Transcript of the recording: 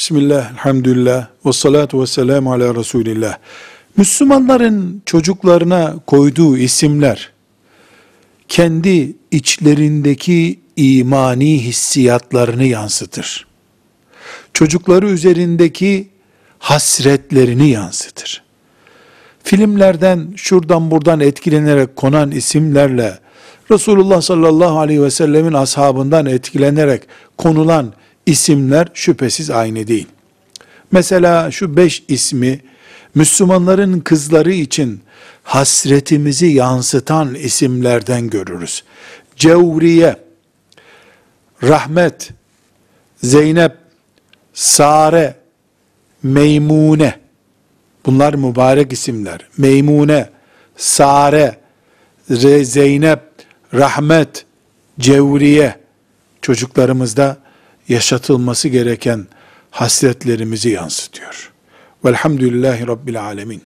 Bismillah, elhamdülillah, ve salatu ve selamu ala Resulillah. Müslümanların çocuklarına koyduğu isimler, kendi içlerindeki imani hissiyatlarını yansıtır. Çocukları üzerindeki hasretlerini yansıtır. Filmlerden, şuradan buradan etkilenerek konan isimlerle, Resulullah sallallahu aleyhi ve sellemin ashabından etkilenerek konulan isimler şüphesiz aynı değil. Mesela şu 5 ismi, Müslümanların kızları için hasretimizi yansıtan isimlerden görürüz. Cevriye, Rahmet, Zeynep, Sare, Meymune. Bunlar mübarek isimler. Meymune, Sare, Zeynep, Rahmet, Cevriye. Çocuklarımızda yaşatılması gereken hasretlerimizi yansıtıyor. Velhamdülillahi Rabbil alemin.